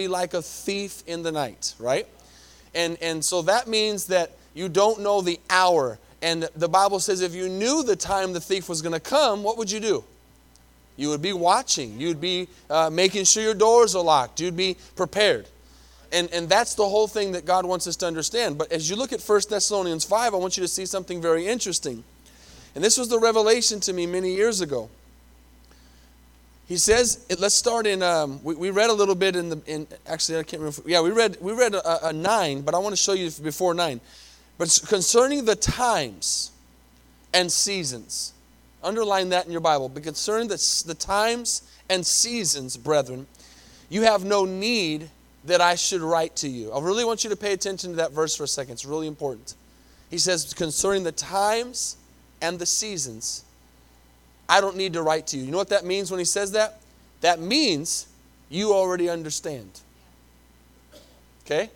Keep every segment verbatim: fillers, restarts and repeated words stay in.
be like a thief in the night, right? And and so that means that you don't know the hour. And the Bible says if you knew the time the thief was going to come, what would you do? You would be watching. You'd be uh, making sure your doors are locked. You'd be prepared. And and that's the whole thing that God wants us to understand. But as you look at First Thessalonians five, I want you to see something very interesting. And this was the revelation to me many years ago. He says, let's start in, um, we, we read a little bit in the, in actually I can't remember. Yeah, we read we read a, a nine, but I want to show you before nine. But it's concerning the times and seasons. Underline that in your Bible. But concerning the, the times and seasons, brethren, you have no need that I should write to you. I really want you to pay attention to that verse for a second. It's really important. He says, concerning the times and the seasons, I don't need to write to you. You know what that means when he says that? That means you already understand. Okay?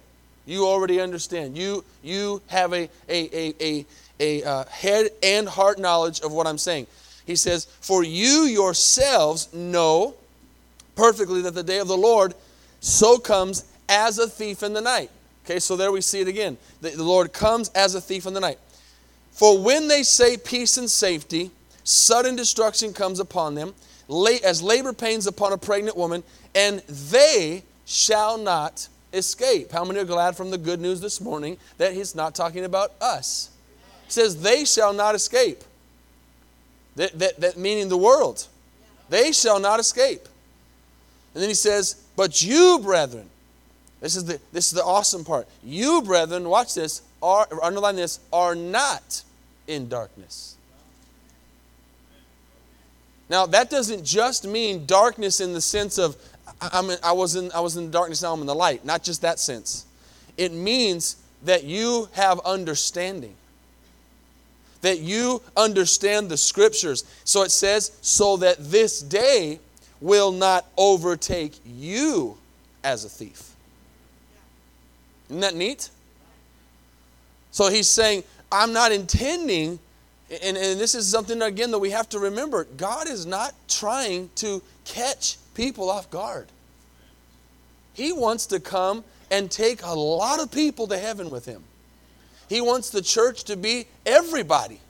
You already understand. You you have a a a a, a uh, head and heart knowledge of what I'm saying. He says, for you yourselves know perfectly that the day of the Lord so comes as a thief in the night. Okay, so there we see it again. The, the Lord comes as a thief in the night. For when they say peace and safety, sudden destruction comes upon them, as labor pains upon a pregnant woman, and they shall not escape. How many are glad from the good news this morning that he's not talking about us? He says, they shall not escape. That, that, that meaning the world. They shall not escape. And then he says, but you, brethren, this is the this is the awesome part. You, brethren, watch this, are underline this, are not in darkness. Now that doesn't just mean darkness in the sense of I'm in, I was in I was in darkness, now I'm in the light. Not just that sense. It means that you have understanding. That you understand the Scriptures. So it says, so that this day will not overtake you as a thief. Isn't that neat? So he's saying, I'm not intending, and, and this is something, again, that we have to remember. God is not trying to catch people off guard. He wants to come and take a lot of people to heaven with him. He wants the church to be everybody.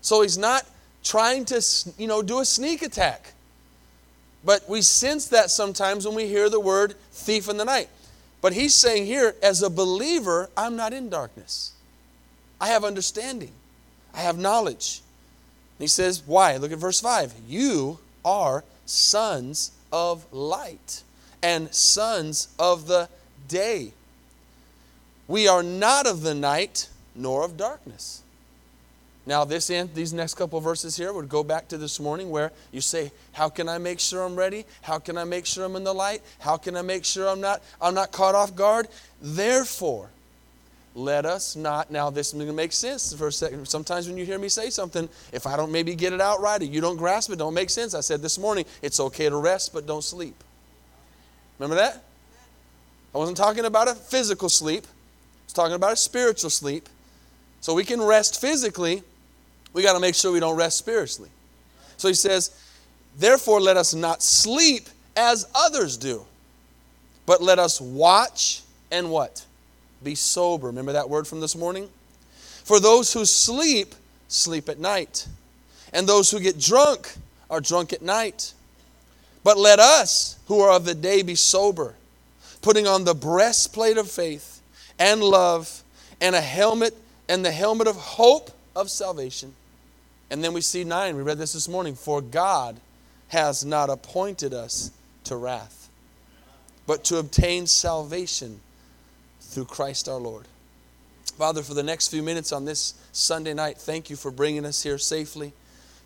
So he's not trying to, you know, do a sneak attack. But we sense that sometimes when we hear the word thief in the night. But he's saying here, as a believer, I'm not in darkness. I have understanding. I have knowledge. And he says, why? Look at verse five. You are sons of light and sons of the day. We are not of the night nor of darkness. Now, this end, these next couple of verses here would go back to this morning where you say, how can I make sure I'm ready? How can I make sure I'm in the light? How can I make sure I'm not, I'm not caught off guard? Therefore, let us not... Now, this makes sense for a second. Sometimes when you hear me say something, if I don't maybe get it out right or you don't grasp it, don't make sense. I said this morning, it's okay to rest, but don't sleep. Remember that? I wasn't talking about a physical sleep. I was talking about a spiritual sleep. So we can rest physically, we got to make sure we don't rest spiritually. So he says, therefore let us not sleep as others do, but let us watch and what? Be sober. Remember that word from this morning? For those who sleep, sleep at night. And those who get drunk are drunk at night. But let us who are of the day be sober, putting on the breastplate of faith and love and a helmet and the helmet of hope of salvation. And then we see nine. We read this this morning. For God has not appointed us to wrath, but to obtain salvation through Christ our Lord. Father, for the next few minutes on this Sunday night, thank you for bringing us here safely.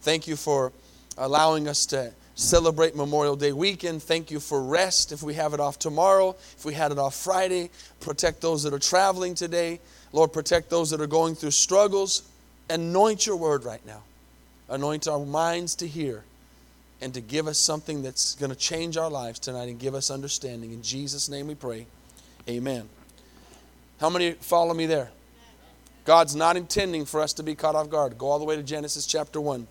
Thank you for allowing us to celebrate Memorial Day weekend. Thank you for rest if we have it off tomorrow, if we had it off Friday. Protect those that are traveling today. Lord, protect those that are going through struggles. Anoint your word right now. Anoint our minds to hear and to give us something that's going to change our lives tonight and give us understanding. In Jesus' name we pray. Amen. How many follow me there? God's not intending for us to be caught off guard. Go all the way to Genesis chapter one.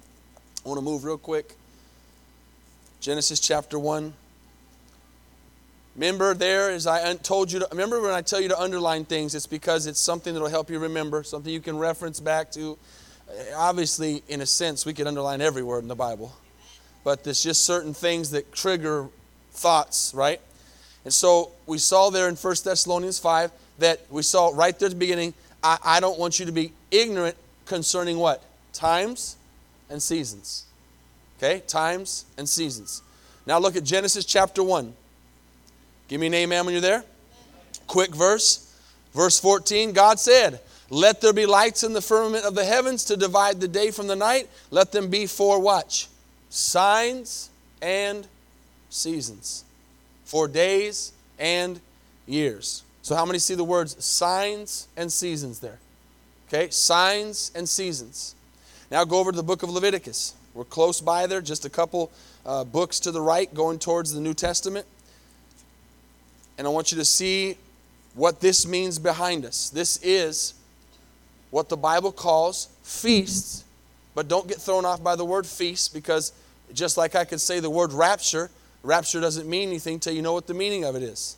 I want to move real quick. Genesis chapter one. Remember there, as I told you to, remember when I tell you to underline things, it's because it's something that will help you remember, something you can reference back to. Obviously, in a sense, we could underline every word in the Bible. But there's just certain things that trigger thoughts, right? And so we saw there in First Thessalonians five that we saw right there at the beginning, I, I don't want you to be ignorant concerning what? Times and seasons. Okay? Times and seasons. Now look at Genesis chapter one. Give me an amen when you're there. Quick verse. Verse fourteen, God said, let there be lights in the firmament of the heavens to divide the day from the night. Let them be for, watch, signs and seasons. For days and years. So how many see the words signs and seasons there? Okay, signs and seasons. Now go over to the book of Leviticus. We're close by there, just a couple uh, books to the right going towards the New Testament. And I want you to see what this means behind us. This is what the Bible calls feasts. But don't get thrown off by the word feast, because just like I could say the word rapture, rapture doesn't mean anything till you know what the meaning of it is.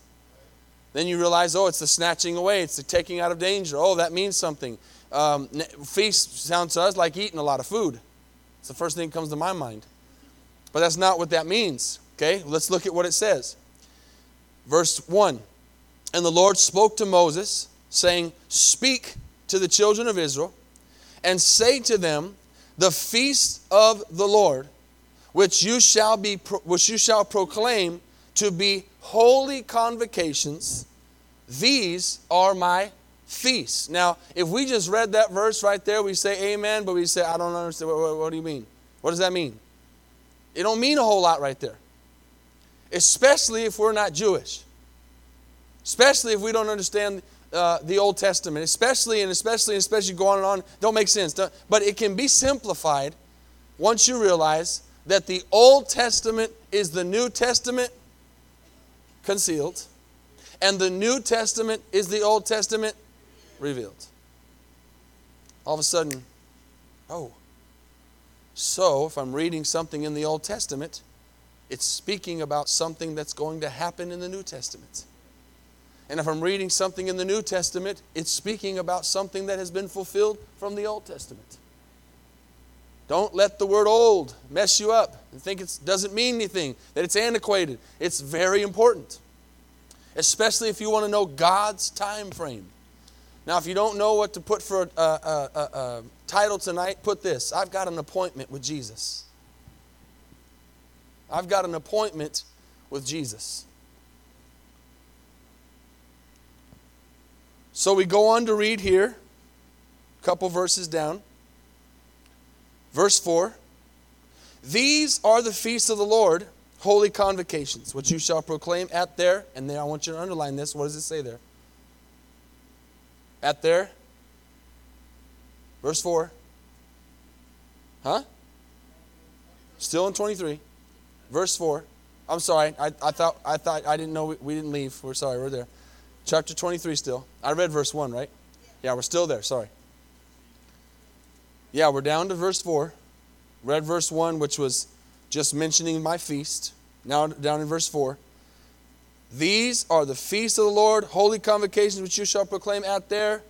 Then you realize, oh, it's the snatching away. It's the taking out of danger. Oh, that means something. Um, feast sounds to us like eating a lot of food. It's the first thing that comes to my mind. But that's not what that means. Okay, let's look at what it says. Verse one, and the Lord spoke to Moses, saying, speak to the children of Israel, and say to them, the feast of the Lord, which you shall be, which you shall proclaim to be holy convocations, these are my feasts. Now, if we just read that verse right there, we say amen, but we say, I don't understand. What, what, what do you mean? What does that mean? It don't mean a whole lot right there. Especially if we're not Jewish. Especially if we don't understand uh, the Old Testament. Especially and especially and especially go on and on. Don't make sense. Don't, but it can be simplified once you realize that the Old Testament is the New Testament concealed, and the New Testament is the Old Testament revealed. All of a sudden, oh, so if I'm reading something in the Old Testament, it's speaking about something that's going to happen in the New Testament. And if I'm reading something in the New Testament, it's speaking about something that has been fulfilled from the Old Testament. Don't let the word old mess you up and think it doesn't mean anything, that it's antiquated. It's very important, especially if you want to know God's time frame. Now, if you don't know what to put for a, a, a, a title tonight, put this. I've got an appointment with Jesus. I've got an appointment with Jesus. So we go on to read here, a couple verses down. Verse four, these are the feasts of the Lord, holy convocations, which you shall proclaim at their, and there I want you to underline this. What does it say there? At their, verse four. Huh? Still in twenty-three. Verse four. I'm sorry. I, I thought I thought I didn't know we, we didn't leave. We're sorry. We're there. Chapter twenty-three still. I read verse one, right? Yeah, we're still there. Sorry. Yeah, we're down to verse four. Read verse one, which was just mentioning my feast. Now down in verse four. These are the feasts of the Lord, holy convocations, which you shall proclaim at their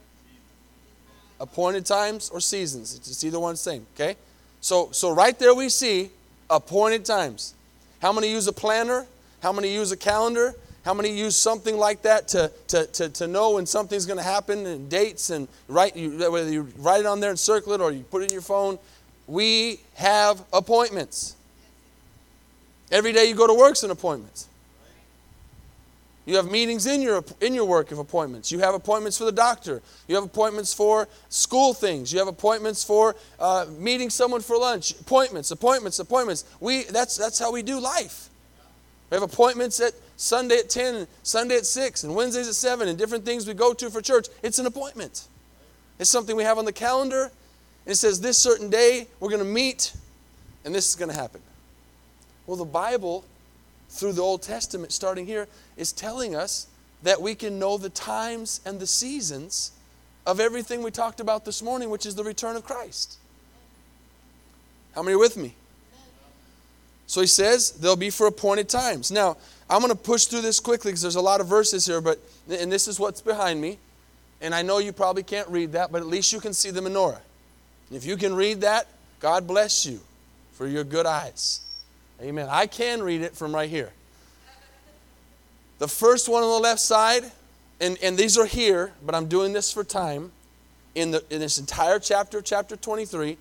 appointed times or seasons. It's either one same, okay? So, so right there we see appointed times. How many use a planner? How many use a calendar? How many use something like that to, to, to, to know when something's going to happen and dates and write, you, whether you write it on there and circle it or you put it in your phone? We have appointments. Every day you go to work's an appointment. You have meetings in your in your work of appointments. You have appointments for the doctor. You have appointments for school things. You have appointments for uh, meeting someone for lunch. Appointments, appointments, appointments. We that's that's how we do life. We have appointments at Sunday at ten, and Sunday at six, and Wednesdays at seven, and different things we go to for church. It's an appointment. It's something we have on the calendar, and it says this certain day we're going to meet, and this is going to happen. Well, the Bible, through the Old Testament, starting here, is telling us that we can know the times and the seasons of everything we talked about this morning, which is the return of Christ. How many are with me? So he says, they'll be for appointed times. Now, I'm going to push through this quickly because there's a lot of verses here, but and this is what's behind me. And I know you probably can't read that, but at least you can see the menorah. If you can read that, God bless you for your good eyes. Amen. I can read it from right here. The first one on the left side, and, and these are here, but I'm doing this for time, in, the, in this entire chapter, chapter twenty-three,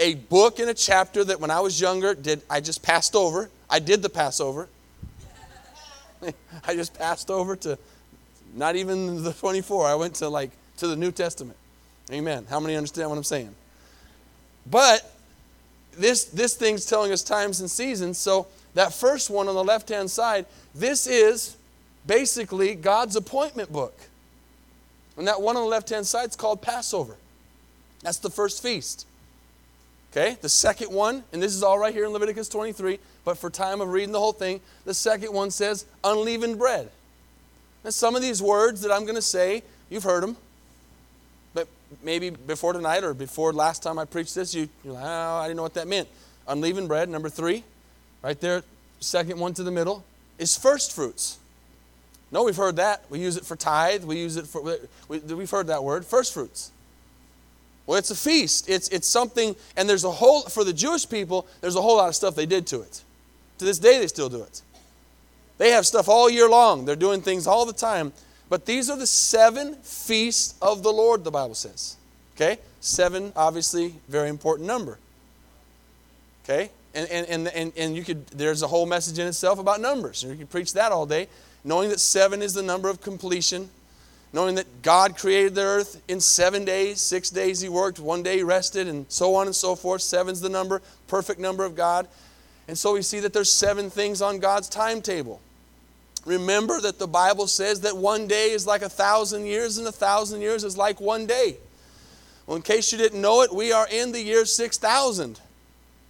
a book and a chapter that when I was younger, did I just passed over. I did the Passover. I just passed over to not even the twenty-four. I went to like to the New Testament. Amen. How many understand what I'm saying? But this this thing's telling us times and seasons. So that first one on the left-hand side, this is basically God's appointment book. And that one on the left-hand side is called Passover. That's the first feast. Okay, the second one, and this is all right here in Leviticus twenty-three, but for time of reading the whole thing, the second one says unleavened bread. Now some of these words that I'm going to say, you've heard them. But maybe before tonight or before last time I preached this, you, you're like, oh, I didn't know what that meant. Unleavened bread, number three, right there, second one to the middle, is first fruits. No, we've heard that. We use it for tithe. We use it for, we, we've heard that word, first fruits. Well, it's a feast. It's it's something, and there's a whole, for the Jewish people, there's a whole lot of stuff they did to it. To this day, they still do it. They have stuff all year long. They're doing things all the time. But these are the seven feasts of the Lord, the Bible says. Okay? Seven, obviously, very important number. Okay? And and and and, and you could, there's a whole message in itself about numbers. You could preach that all day, knowing that seven is the number of completion. Knowing that God created the earth in seven days, six days he worked, one day he rested, and so on and so forth. Seven's the number, perfect number of God. And so we see that there's seven things on God's timetable. Remember that the Bible says that one day is like a thousand years, and a thousand years is like one day. Well, in case you didn't know it, we are in the year six thousand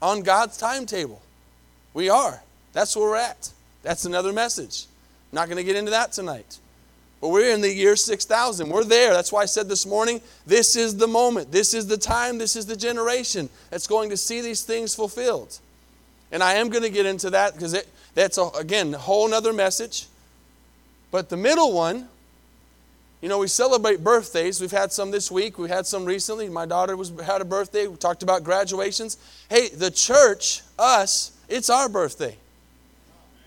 on God's timetable. We are. That's where we're at. That's another message. I'm not going to get into that tonight. But we're in the year six thousand. We're there. That's why I said this morning, this is the moment. This is the time. This is the generation that's going to see these things fulfilled. And I am going to get into that because it, that's, a, again, a whole other message. But the middle one, you know, we celebrate birthdays. We've had some this week. We had some recently. My daughter was had a birthday. We talked about graduations. Hey, the church, us, it's our birthday.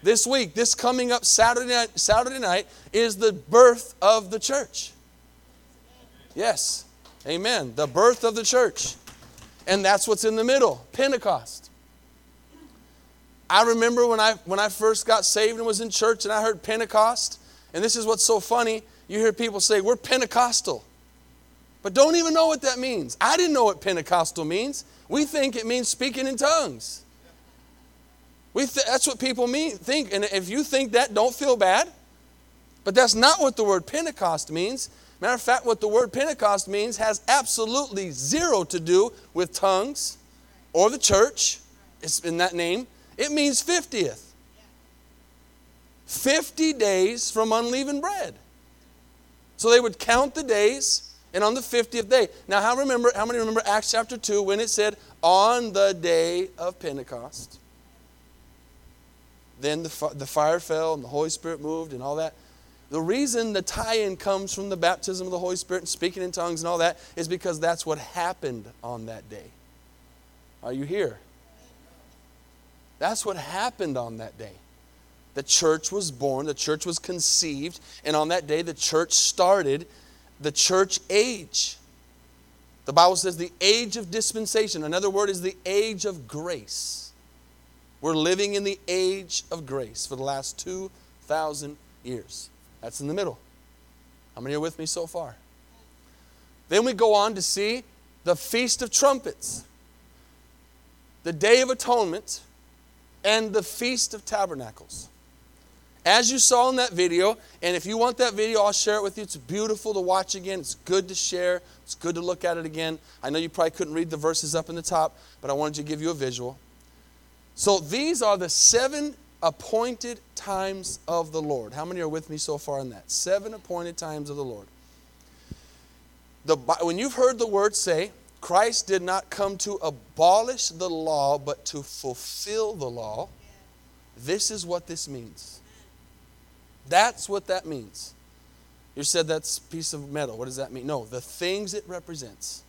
This week, this coming up Saturday night, Saturday night is the birth of the church. Yes. Amen. The birth of the church. And that's what's in the middle. Pentecost. I remember when I when I first got saved and was in church and I heard Pentecost. And this is what's so funny. You hear people say, we're Pentecostal. But don't even know what that means. I didn't know what Pentecostal means. We think it means speaking in tongues. We th- that's what people mean, think. And if you think that, don't feel bad. But that's not what the word Pentecost means. Matter of fact, what the word Pentecost means has absolutely zero to do with tongues or the church. It's in that name. It means fiftieth. fifty days from unleavened bread. So they would count the days, and on the fiftieth day. Now, how remember? How many remember Acts chapter two when it said, on the day of Pentecost? Then the, the fire fell and the Holy Spirit moved and all that. The reason the tie-in comes from the baptism of the Holy Spirit and speaking in tongues and all that is because that's what happened on that day. Are you here? That's what happened on that day. The church was born. The church was conceived. And on that day, the church started the church age. The Bible says the age of dispensation. Another word is the age of grace. We're living in the age of grace for the last two thousand years. That's in the middle. How many are with me so far? Then we go on to see the Feast of Trumpets, the Day of Atonement, and the Feast of Tabernacles. As you saw in that video, and if you want that video, I'll share it with you. It's beautiful to watch again. It's good to share. It's good to look at it again. I know you probably couldn't read the verses up in the top, but I wanted to give you a visual. So these are the seven appointed times of the Lord. How many are with me so far in that? Seven appointed times of the Lord. The, when you've heard the word say, Christ did not come to abolish the law, but to fulfill the law. This is what this means. That's what that means. You said that's a piece of metal. What does that mean? No, the things it represents.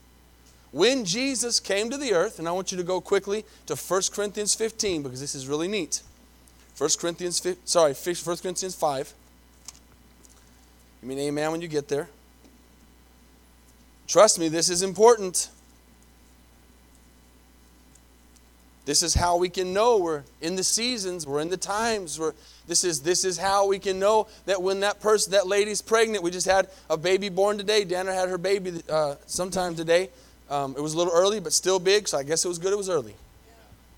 When Jesus came to the earth, and I want you to go quickly to First Corinthians fifteen, because this is really neat. First Corinthians, sorry, First Corinthians five. You mean amen when you get there. Trust me, this is important. This is how we can know we're in the seasons, we're in the times. We're, this is this is how we can know that when that person, that lady's pregnant. We just had a baby born today. Danner had her baby uh, sometime today. Um, it was a little early, but still big, so I guess it was good it was early. Yeah.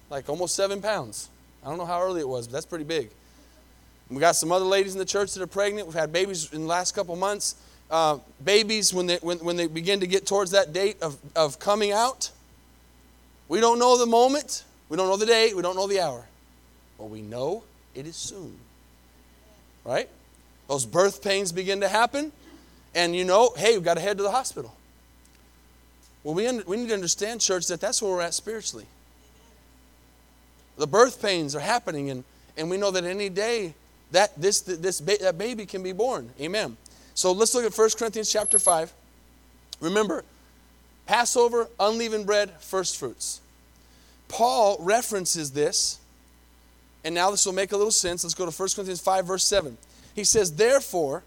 Like almost seven pounds. I don't know how early it was, but that's pretty big. We got some other ladies in the church that are pregnant. We've had babies in the last couple months. Uh, babies, when they when, when they begin to get towards that date of, of coming out, we don't know the moment, we don't know the date, we don't know the hour. But well, we know it is soon. Right? Those birth pains begin to happen, and you know, hey, we've got to head to the hospital. Well, we, under, we need to understand, church, that that's where we're at spiritually. The birth pains are happening, and, and we know that any day that this, this ba- that baby can be born. Amen. So let's look at First Corinthians chapter five. Remember, Passover, unleavened bread, first fruits. Paul references this, and now this will make a little sense. Let's go to First Corinthians five, verse seven. He says, therefore,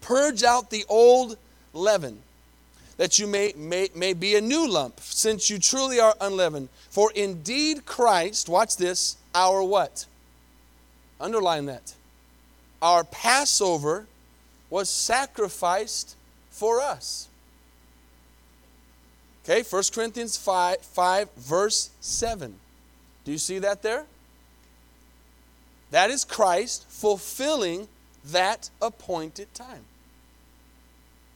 purge out the old leaven, that you may, may, may be a new lump, since you truly are unleavened. For indeed Christ, watch this, our what? Underline that. Our Passover was sacrificed for us. Okay, First Corinthians five, verse seven. Do you see that there? That is Christ fulfilling that appointed time.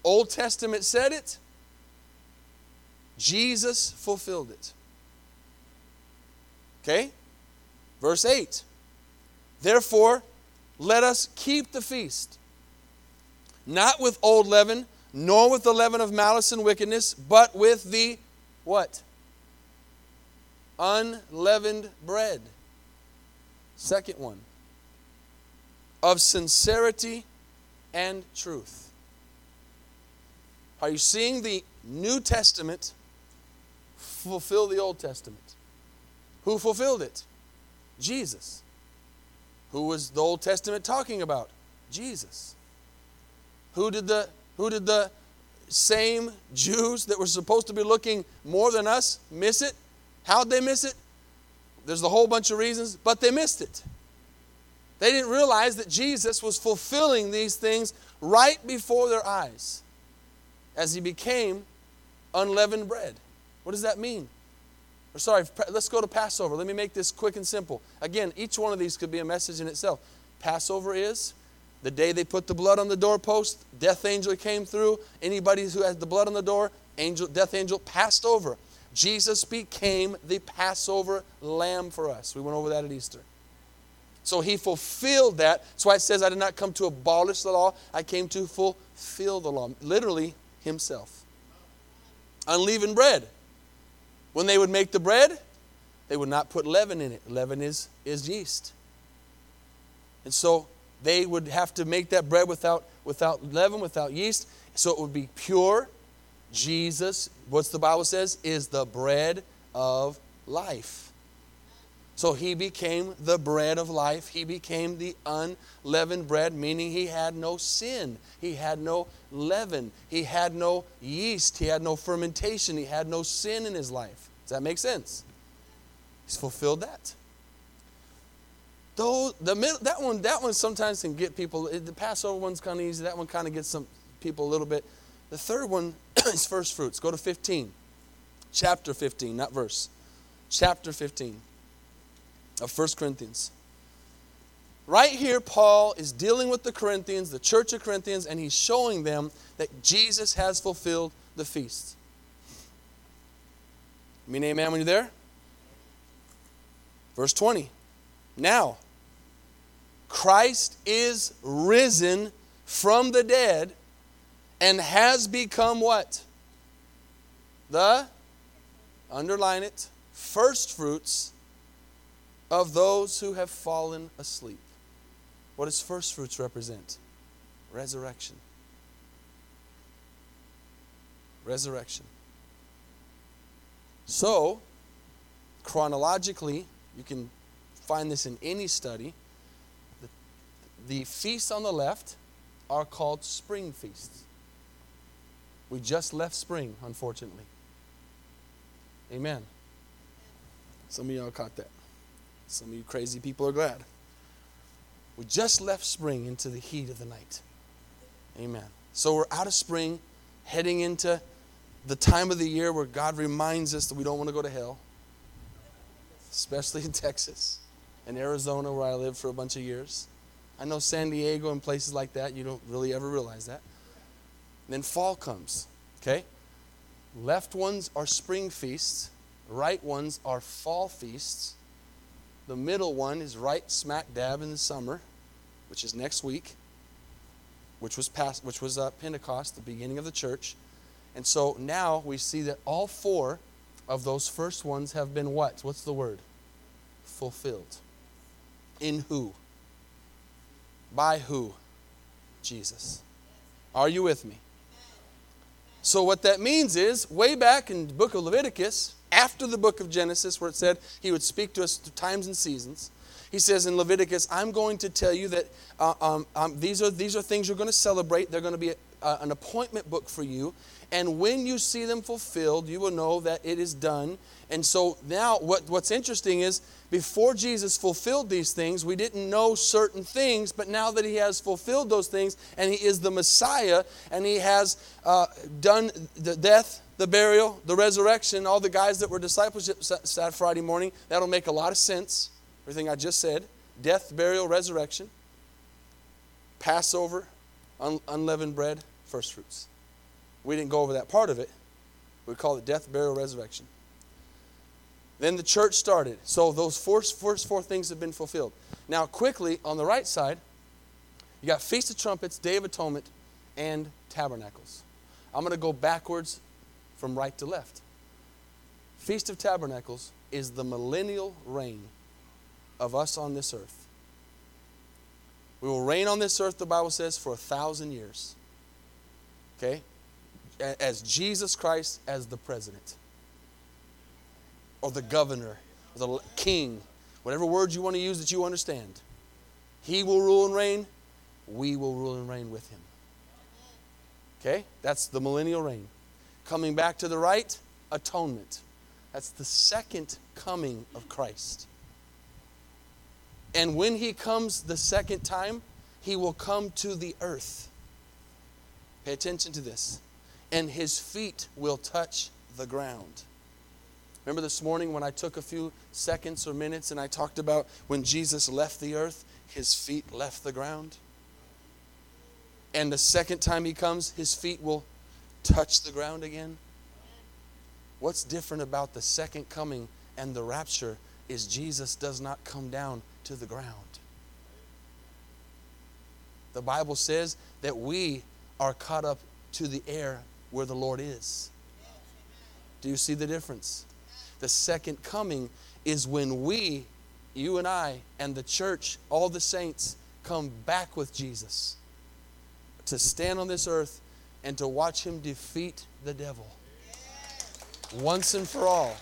Old Testament said it. Jesus fulfilled it. Okay? Verse eight. Therefore, let us keep the feast, not with old leaven, nor with the leaven of malice and wickedness, but with the, what? Unleavened bread. Second one. Of sincerity and truth. Are you seeing the New Testament fulfill the Old Testament? Who fulfilled it? Jesus. Who was the Old Testament talking about? Jesus. Who did the who did the same Jews that were supposed to be looking more than us miss it? How'd they miss it? There's a whole bunch of reasons, but they missed it. They didn't realize that Jesus was fulfilling these things right before their eyes as he became unleavened bread. What does that mean? Or sorry, let's go to Passover. Let me make this quick and simple. Again, each one of these could be a message in itself. Passover is the day they put the blood on the doorpost, death angel came through. Anybody who had the blood on the door, angel, death angel passed over. Jesus became the Passover lamb for us. We went over that at Easter. So he fulfilled that. That's why it says, I did not come to abolish the law. I came to fulfill the law. Literally, himself. Unleavened bread. When they would make the bread, they would not put leaven in it. Leaven is, is yeast. And so they would have to make that bread without without leaven, without yeast, so it would be pure. Jesus, what's the Bible says, is the bread of life. So he became the bread of life. He became the unleavened bread, meaning he had no sin. He had no leaven. He had no yeast. He had no fermentation. He had no sin in his life. Does that make sense? He's fulfilled that. Though the middle, that one, that one sometimes can get people. The Passover one's kind of easy. That one kind of gets some people a little bit. The third one is first fruits. Go to fifteen, chapter fifteen, not verse, chapter fifteen of First Corinthians. Right here, Paul is dealing with the Corinthians, the church of Corinthians, and he's showing them that Jesus has fulfilled the feast. You mean amen when you're there? Verse twenty. Now, Christ is risen from the dead and has become what? the, underline it, first fruits of those who have fallen asleep. What does first fruits represent? Resurrection. Resurrection. So, chronologically, you can find this in any study. The, the feasts on the left are called spring feasts. We just left spring, unfortunately. Amen. Some of y'all caught that. Some of you crazy people are glad. We just left spring into the heat of the night. Amen. So we're out of spring, heading into the time of the year where God reminds us that we don't want to go to hell, especially in Texas and Arizona where I lived for a bunch of years. I know San Diego and places like that, you don't really ever realize that. And then fall comes, okay? Left ones are spring feasts. Right ones are fall feasts. The middle one is right smack dab in the summer, which is next week, which was past, which was uh, Pentecost, the beginning of the church. And so now we see that all four of those first ones have been what? What's the word? Fulfilled. In who? By who? Jesus. Are you with me? So what that means is, way back in the book of Leviticus, after the book of Genesis, where it said he would speak to us through times and seasons, he says in Leviticus, I'm going to tell you that uh, um, um, these are these are things you're going to celebrate. They're going to be a, uh, an appointment book for you. And when you see them fulfilled, you will know that it is done. And so now what, what's interesting is, before Jesus fulfilled these things, we didn't know certain things, but now that he has fulfilled those things, and he is the Messiah, and he has uh, done the death, the burial, the resurrection, all the guys that were disciples that Friday morning, that'll make a lot of sense, everything I just said. Death, burial, resurrection, Passover, un- unleavened bread, first fruits. We didn't go over that part of it. We call it death, burial, resurrection. Then the church started. So those first, first four things have been fulfilled. Now quickly, on the right side, you got Feast of Trumpets, Day of Atonement, and Tabernacles. I'm going to go backwards from right to left. Feast of Tabernacles is the millennial reign of us on this earth. We will reign on this earth, the Bible says, for a thousand years. Okay? As Jesus Christ as the president, or the governor, or the king, whatever word you want to use that you understand. He will rule and reign. We will rule and reign with him. Okay? That's the millennial reign. Coming back to the right, atonement. That's the second coming of Christ. And when he comes the second time, he will come to the earth. Pay attention to this. And his feet will touch the ground. Remember this morning when I took a few seconds or minutes and I talked about when Jesus left the earth, his feet left the ground? And the second time he comes, his feet will touch the ground again? What's different about the second coming and the rapture is Jesus does not come down to the ground. The Bible says that we are caught up to the air where the Lord is. Do you see the difference? The second coming is when we, you and I, and the church, all the saints, come back with Jesus to stand on this earth and to watch him defeat the devil once and for all.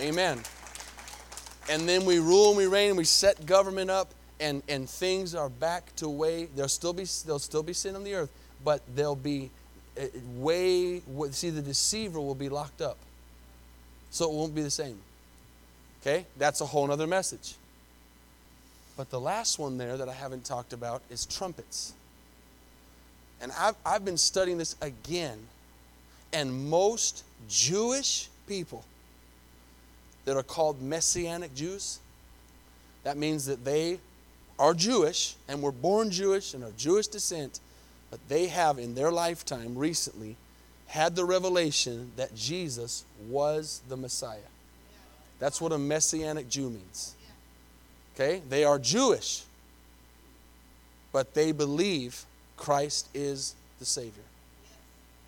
Amen. And then we rule and we reign and we set government up, and, and things are back to way. There'll still be there'll still be sin on the earth, but they'll be way. See, the deceiver will be locked up. So it won't be the same. Okay? That's a whole other message. But the last one there that I haven't talked about is trumpets. And I've, I've been studying this again. And most Jewish people that are called Messianic Jews, that means that they are Jewish and were born Jewish and of Jewish descent, but they have in their lifetime recently had the revelation that Jesus was the Messiah. That's what a Messianic Jew means. Okay? They are Jewish, but they believe Christ is the Savior.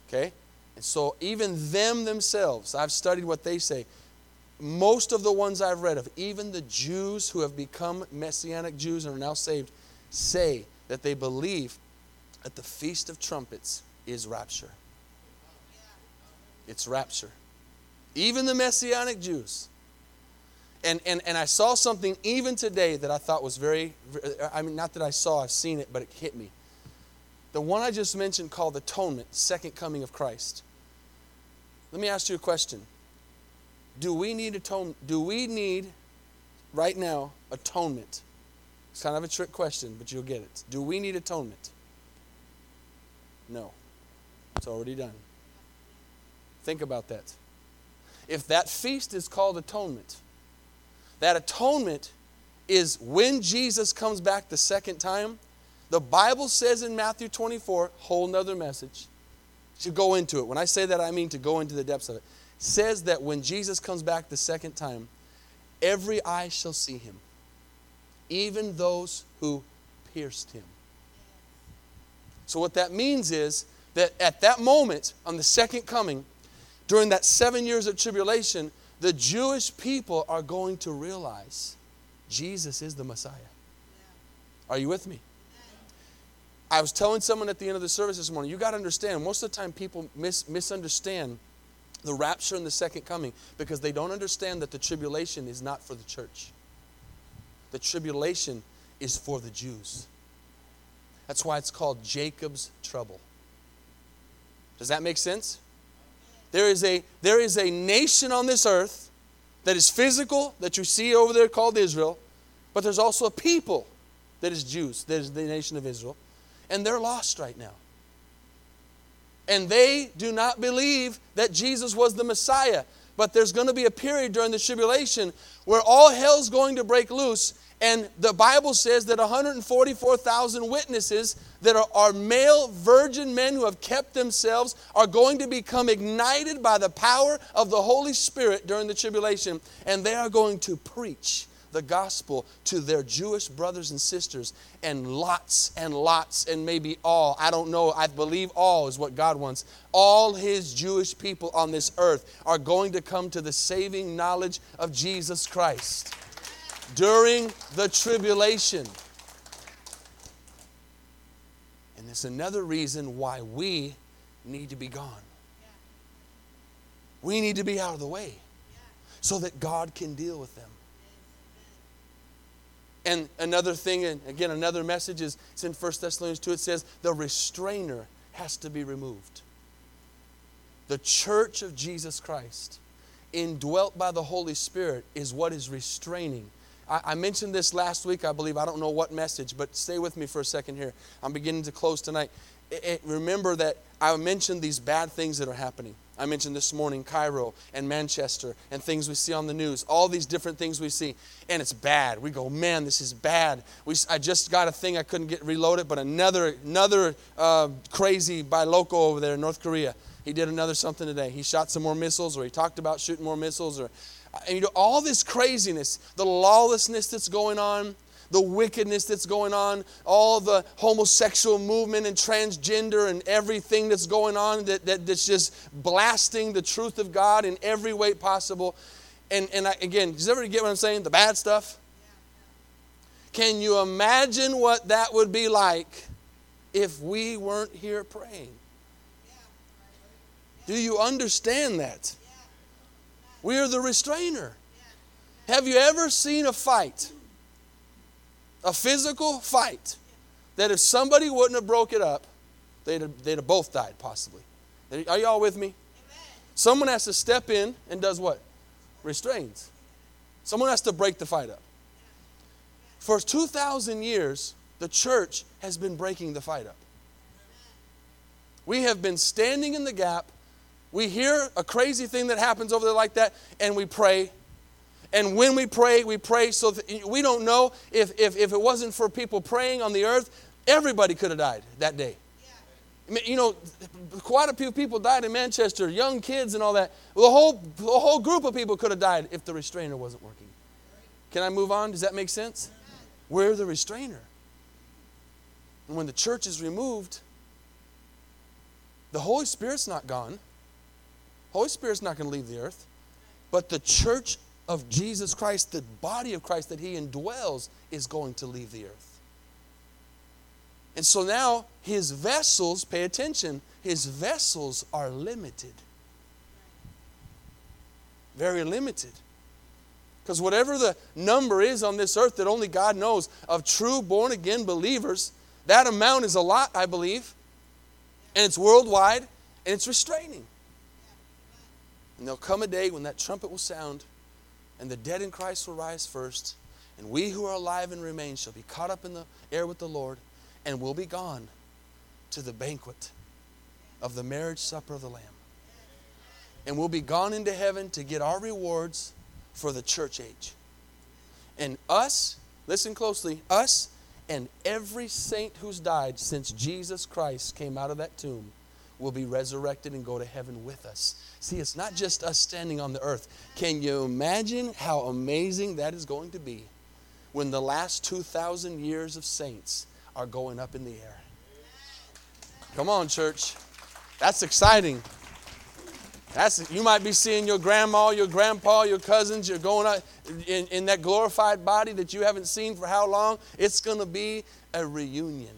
Okay? And so even them themselves, I've studied what they say. Most of the ones I've read of, even the Jews who have become Messianic Jews and are now saved, say that they believe that the Feast of Trumpets is rapture. It's rapture. Even the Messianic Jews. And, and and I saw something even today that I thought was very, I mean, not that I saw, I've seen it, but it hit me. The one I just mentioned called Atonement, Second Coming of Christ. Let me ask you a question. Do we need atonement? Do we need, right now, atonement? It's kind of a trick question, but you'll get it. Do we need atonement? No. It's already done. Think about that. If that feast is called atonement, that atonement is when Jesus comes back the second time. The Bible says in Matthew twenty-four, whole nother message, to go into it. When I say that, I mean to go into the depths of it. Says that when Jesus comes back the second time, every eye shall see him, even those who pierced him. So what that means is that at that moment, on the second coming, during that seven years of tribulation, the Jewish people are going to realize Jesus is the Messiah. Are you with me? I was telling someone at the end of the service this morning, you got to understand, most of the time people mis- misunderstand the rapture and the second coming because they don't understand that the tribulation is not for the church. The tribulation is for the Jews. That's why it's called Jacob's Trouble. Does that make sense? There is a there is a nation on this earth that is physical, that you see over there called Israel, but there's also a people that is Jews, that is the nation of Israel, and they're lost right now. And they do not believe that Jesus was the Messiah. But there's going to be a period during the tribulation where all hell's going to break loose. And the Bible says that one hundred forty-four thousand witnesses that are, are male virgin men who have kept themselves are going to become ignited by the power of the Holy Spirit during the tribulation. And they are going to preach the gospel to their Jewish brothers and sisters, and lots and lots and maybe all, I don't know, I believe all is what God wants. All his Jewish people on this earth are going to come to the saving knowledge of Jesus Christ during the tribulation. And there's another reason why we need to be gone. We need to be out of the way so that God can deal with them. And another thing, and again, another message is it's in First Thessalonians two. It says the restrainer has to be removed. The church of Jesus Christ, indwelt by the Holy Spirit, is what is restraining. I, I mentioned this last week, I believe. I don't know what message, but stay with me for a second here. I'm beginning to close tonight. It, it, remember that I mentioned these bad things that are happening. I mentioned this morning Cairo and Manchester and things we see on the news, all these different things we see. And it's bad. We go, man, this is bad. We, I just got a thing I couldn't get reloaded, but another another uh, crazy by loco over there in North Korea. He did another something today. He shot some more missiles, or he talked about shooting more missiles. or and you know, all this craziness, the lawlessness that's going on, the wickedness that's going on, all the homosexual movement and transgender and everything that's going on that, that that's just blasting the truth of God in every way possible. And and I, again, does everybody get what I'm saying? The bad stuff? Can you imagine what that would be like if we weren't here praying? Do you understand that? We are the restrainer. Have you ever seen a fight? A physical fight that if somebody wouldn't have broke it up, they'd have, they'd have both died possibly. Are y'all with me? Amen. Someone has to step in and does what? Restrains. Someone has to break the fight up. For two thousand years, the church has been breaking the fight up. We have been standing in the gap. We hear a crazy thing that happens over there like that, and we pray. And when we pray, we pray so that we don't know if, if, if it wasn't for people praying on the earth, everybody could have died that day. Yeah. I mean, you know, quite a few people died in Manchester, young kids and all that. The whole, the whole group of people could have died if the restrainer wasn't working. Can I move on? Does that make sense? Yeah. We're the restrainer. And when the church is removed, the Holy Spirit's not gone. Holy Spirit's not going to leave the earth. But the church of Jesus Christ, the body of Christ that he indwells, is going to leave the earth. And so now his vessels, pay attention, his vessels are limited. Very limited. Because whatever the number is on this earth that only God knows of true born-again believers, that amount is a lot, I believe. And it's worldwide, and it's restraining. And there'll come a day when that trumpet will sound, and the dead in Christ will rise first, and we who are alive and remain shall be caught up in the air with the Lord, and will be gone to the banquet of the marriage supper of the Lamb. And we'll be gone into heaven to get our rewards for the church age. And us, listen closely, us and every saint who's died since Jesus Christ came out of that tomb will be resurrected and go to heaven with us. See, it's not just us standing on the earth. Can you imagine how amazing that is going to be when the last two thousand years of saints are going up in the air? Come on, church. That's exciting. That's, you might be seeing your grandma, your grandpa, your cousins. You're going out in, in that glorified body that you haven't seen for how long. It's going to be a reunion.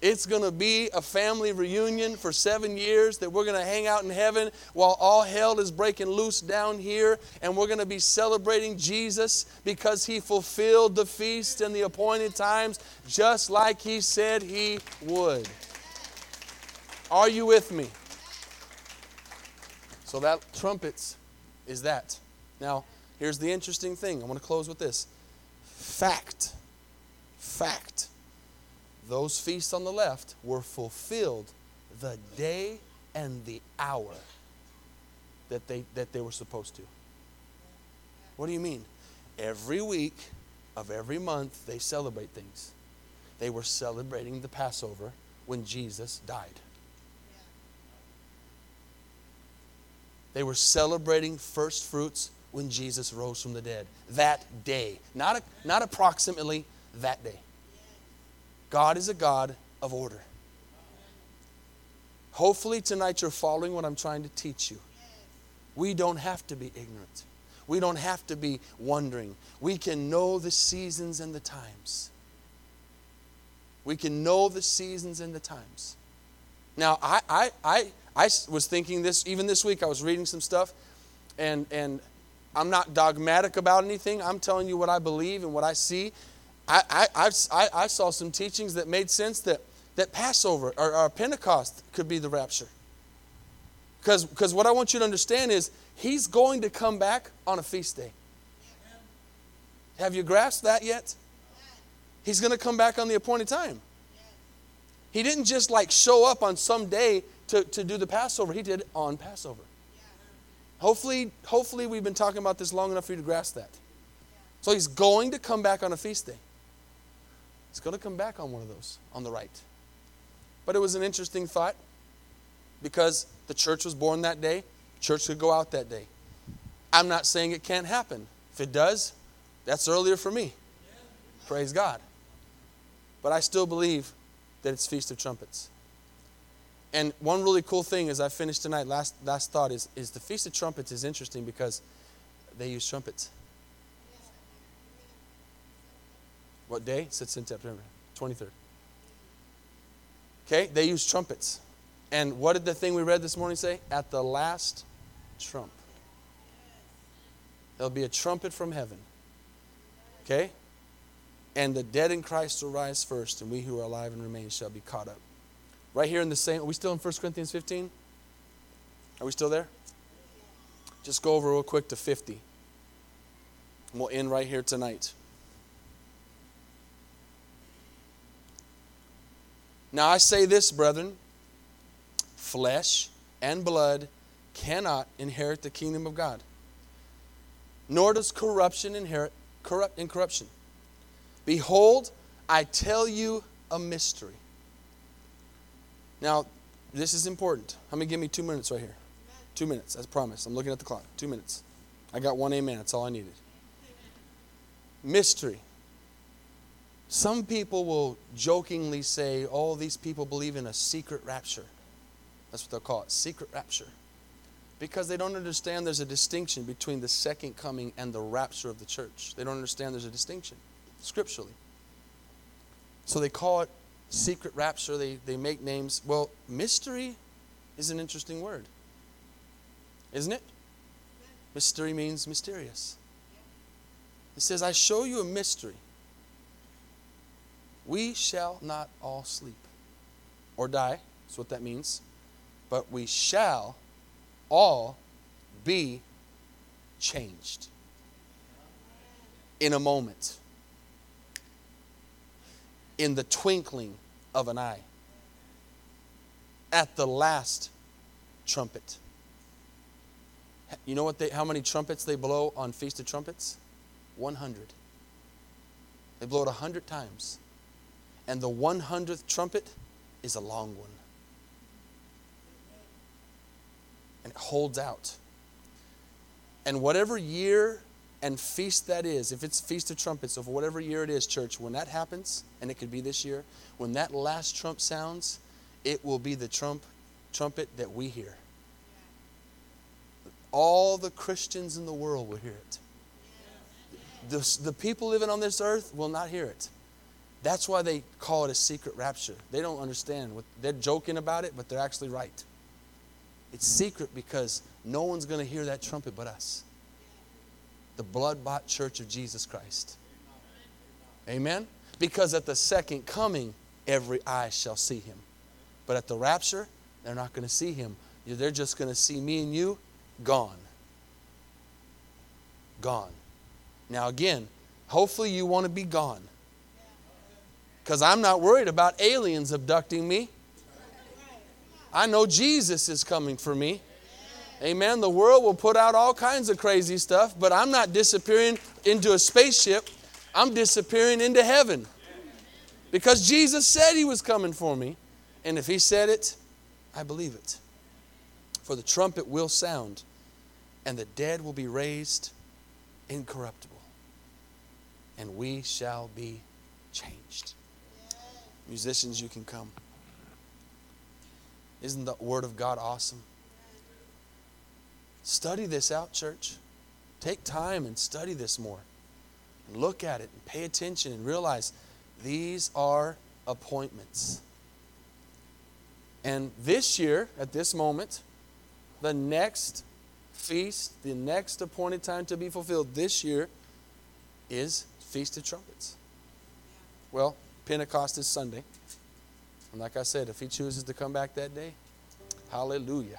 It's going to be a family reunion for seven years that we're going to hang out in heaven while all hell is breaking loose down here. And we're going to be celebrating Jesus because he fulfilled the feast and the appointed times just like he said he would. Are you with me? So that trumpets is that. Now, here's the interesting thing. I want to close with this. Fact. Fact. Those feasts on the left were fulfilled the day and the hour that they that they were supposed to. What do you mean? Every week of every month they celebrate things. They were celebrating the Passover when Jesus died. They were celebrating first fruits when Jesus rose from the dead. That day. Not, a, not approximately, that day. God is a God of order. Hopefully tonight you're following what I'm trying to teach you. We don't have to be ignorant. We don't have to be wondering. We can know the seasons and the times. We can know the seasons and the times. Now, I... I, I I was thinking this, even this week I was reading some stuff, and and I'm not dogmatic about anything. I'm telling you what I believe and what I see. I I I've, I, I saw some teachings that made sense that, that Passover or, or Pentecost could be the rapture. Because because what I want you to understand is he's going to come back on a feast day. Have you grasped that yet? He's going to come back on the appointed time. He didn't just like show up on some day To, to do the Passover. He did it on Passover. Yeah. Hopefully, hopefully we've been talking about this long enough for you to grasp that. Yeah. So he's going to come back on a feast day. He's going to come back on one of those, on the right. But it was an interesting thought because the church was born that day. Church could go out that day. I'm not saying it can't happen. If it does, that's earlier for me. Yeah. Praise God. But I still believe that it's Feast of Trumpets. And one really cool thing as I finished tonight, last last thought, is, is the Feast of Trumpets is interesting because they use trumpets. What day? It's in September, twenty-third. Okay, they use trumpets. And what did the thing we read this morning say? At the last trump. There'll be a trumpet from heaven. Okay? And the dead in Christ will rise first, and we who are alive and remain shall be caught up. Right here in the same, are we still in First Corinthians fifteen? Are we still there? Just go over real quick to fifty. And we'll end right here tonight. Now I say this, brethren, flesh and blood cannot inherit the kingdom of God, nor does corruption inherit corrupt incorruption. Behold, I tell you a mystery. Now, this is important. How many give me two minutes right here? Two minutes, as promised. I'm looking at the clock. Two minutes. I got one amen. That's all I needed. Mystery. Some people will jokingly say, oh, these people believe in a secret rapture. That's what they'll call it, secret rapture. Because they don't understand there's a distinction between the second coming and the rapture of the church. They don't understand there's a distinction, scripturally. So they call it secret rapture. They, they make names. Well, mystery is an interesting word, isn't it? Mystery means mysterious. It says, I show you a mystery. We shall not all sleep or die. That's what that means. But we shall all be changed in a moment, in the twinkling of an eye, at the last trumpet. You know what they, how many trumpets they blow on Feast of Trumpets? one hundred. They blow it one hundred times. And the one hundredth trumpet is a long one. And it holds out. And whatever year and feast that is, if it's Feast of Trumpets, of whatever year it is, church, when that happens, and it could be this year, when that last trump sounds, it will be the trump trumpet that we hear. All the Christians in the world will hear it. The, the people living on this earth will not hear it. That's why they call it a secret rapture. They don't understand. What, they're joking about it, but they're actually right. It's secret because no one's going to hear that trumpet but us. The blood-bought church of Jesus Christ. Amen? Because at the second coming, every eye shall see him. But at the rapture, they're not going to see him. They're just going to see me and you gone. Gone. Now again, hopefully you want to be gone. Because I'm not worried about aliens abducting me. I know Jesus is coming for me. Amen. The world will put out all kinds of crazy stuff, but I'm not disappearing into a spaceship. I'm disappearing into heaven. Because Jesus said he was coming for me. And if he said it, I believe it. For the trumpet will sound, and the dead will be raised incorruptible, and we shall be changed. Musicians, you can come. Isn't the Word of God awesome? Study this out, church. Take time and study this more. And look at it and pay attention and realize these are appointments. And this year, at this moment, the next feast, the next appointed time to be fulfilled this year is Feast of Trumpets. Well, Pentecost is Sunday. And like I said, if he chooses to come back that day, hallelujah.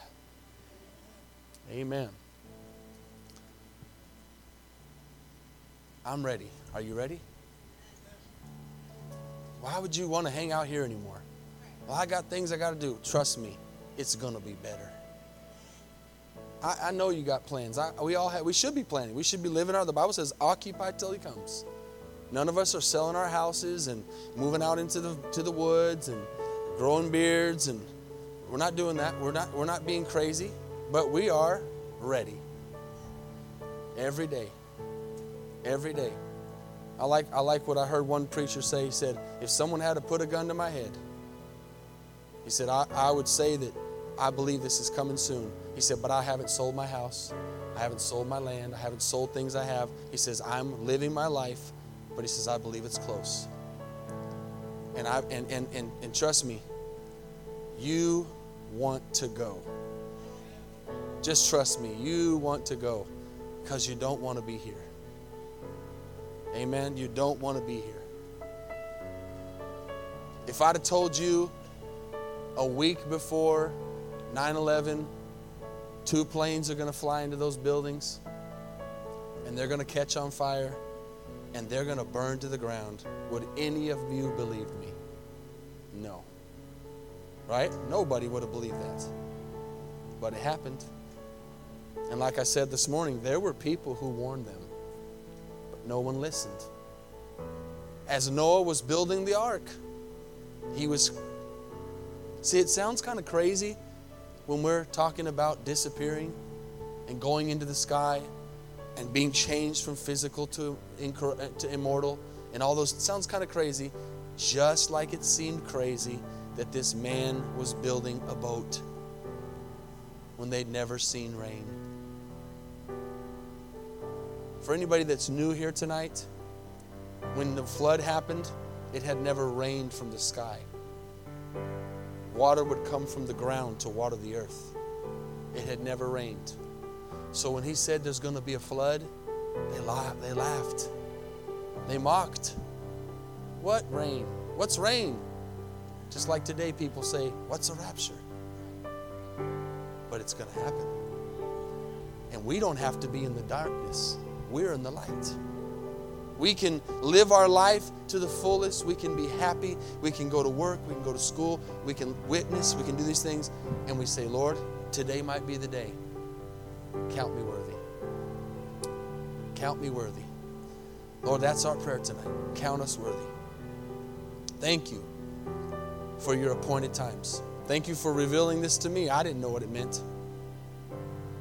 Amen. I'm ready. Are you ready? Why would you want to hang out here anymore? Well, I got things I got to do. Trust me, it's going to be better. I, I know you got plans. I, we all have, we should be planning. We should be living out. The Bible says, occupy till he comes. None of us are selling our houses and moving out into the to the woods and growing beards, and we're not doing that. We're not we're not being crazy, but we are ready. Every day. Every day. I like I like what I heard one preacher say. He said, if someone had to put a gun to my head, he said, I, I would say that I believe this is coming soon. He said, but I haven't sold my house. I haven't sold my land. I haven't sold things I have. He says, I'm living my life. But he says, I believe it's close. And I and and, and and trust me, you want to go. Just trust me, you want to go because you don't want to be here. Amen? You don't want to be here. If I'd have told you a week before nine eleven, two planes are going to fly into those buildings and they're going to catch on fire, and they're going to burn to the ground, would any of you believe me? No. Right? Nobody would have believed that. But it happened. And like I said this morning, there were people who warned them, but no one listened. As Noah was building the ark, he was... See, it sounds kind of crazy when we're talking about disappearing and going into the sky and being changed from physical to to immortal, and all those, it sounds kind of crazy, just like it seemed crazy that this man was building a boat when they'd never seen rain. For anybody that's new here tonight, when the flood happened, it had never rained from the sky. Water would come from the ground to water the earth. It had never rained. So when he said there's going to be a flood, they laughed. They laughed. They mocked. What rain? What's rain? Just like today people say, what's a rapture? But it's going to happen. And we don't have to be in the darkness. We're in the light. We can live our life to the fullest. We can be happy. We can go to work. We can go to school. We can witness. We can do these things. And we say, Lord, today might be the day. Count me worthy. Count me worthy. Lord, that's our prayer tonight. Count us worthy. Thank you for your appointed times. Thank you for revealing this to me. I didn't know what it meant,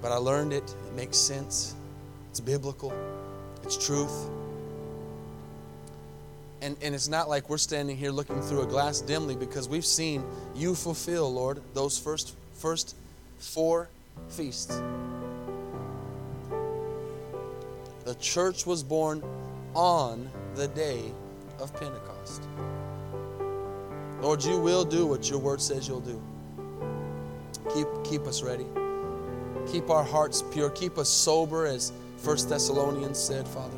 but I learned it. It makes sense. It's biblical. It's truth. And, and it's not like we're standing here looking through a glass dimly, because we've seen you fulfill, Lord, those first first four feasts. The church was born on the day of Pentecost. Lord, you will do what your word says you'll do. Keep, keep us ready. Keep our hearts pure. Keep us sober, as First Thessalonians said, Father.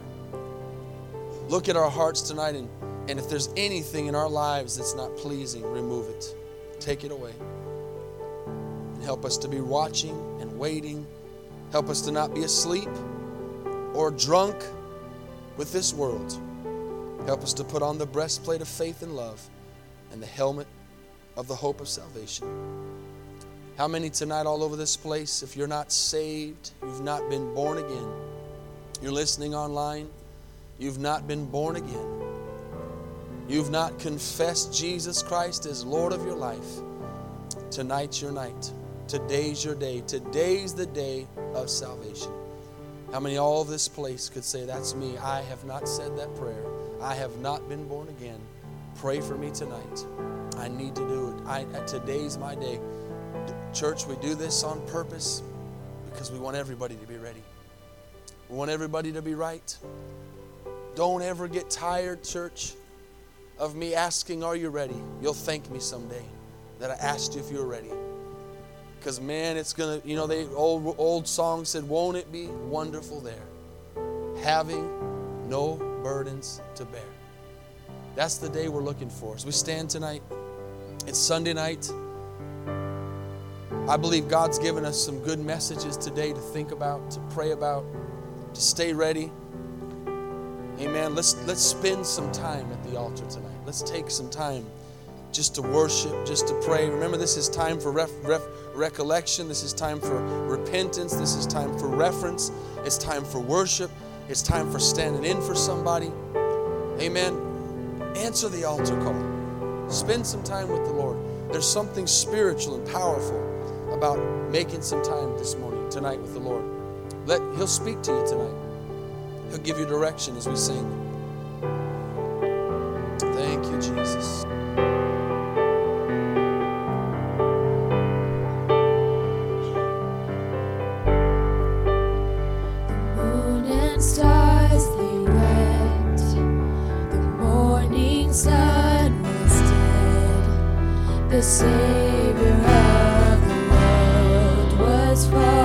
Look at our hearts tonight, and, and if there's anything in our lives that's not pleasing, remove it. Take it away. And help us to be watching and waiting. Help us to not be asleep or drunk with this world. Help us to put on the breastplate of faith and love and the helmet of the hope of salvation. How many tonight all over this place, if you're not saved, you've not been born again, you're listening online, you've not been born again. You've not confessed Jesus Christ as Lord of your life. Tonight's your night. Today's your day. Today's the day of salvation. How many all of this place could say, that's me. I have not said that prayer. I have not been born again. Pray for me tonight. I need to do it. I, today's my day. Church, we do this on purpose because we want everybody to be ready. We want everybody to be right. Don't ever get tired, church, of me asking, are you ready? You'll thank me someday that I asked you if you were ready. Because, man, it's going to, you know, the old, old song said, won't it be wonderful there, having no burdens to bear. That's the day we're looking for. As we stand tonight, it's Sunday night. I believe God's given us some good messages today to think about, to pray about, to stay ready. Amen. Let's let's spend some time at the altar tonight. Let's take some time just to worship, just to pray. Remember, this is time for ref, ref, recollection. This is time for repentance. This is time for reference. It's time for worship. It's time for standing in for somebody. Amen. Answer the altar call. Spend some time with the Lord. There's something spiritual and powerful about making some time this morning, tonight with the Lord. Let He'll speak to you tonight. He'll give you direction as we sing. Thank you, Jesus. The Savior of the world was born.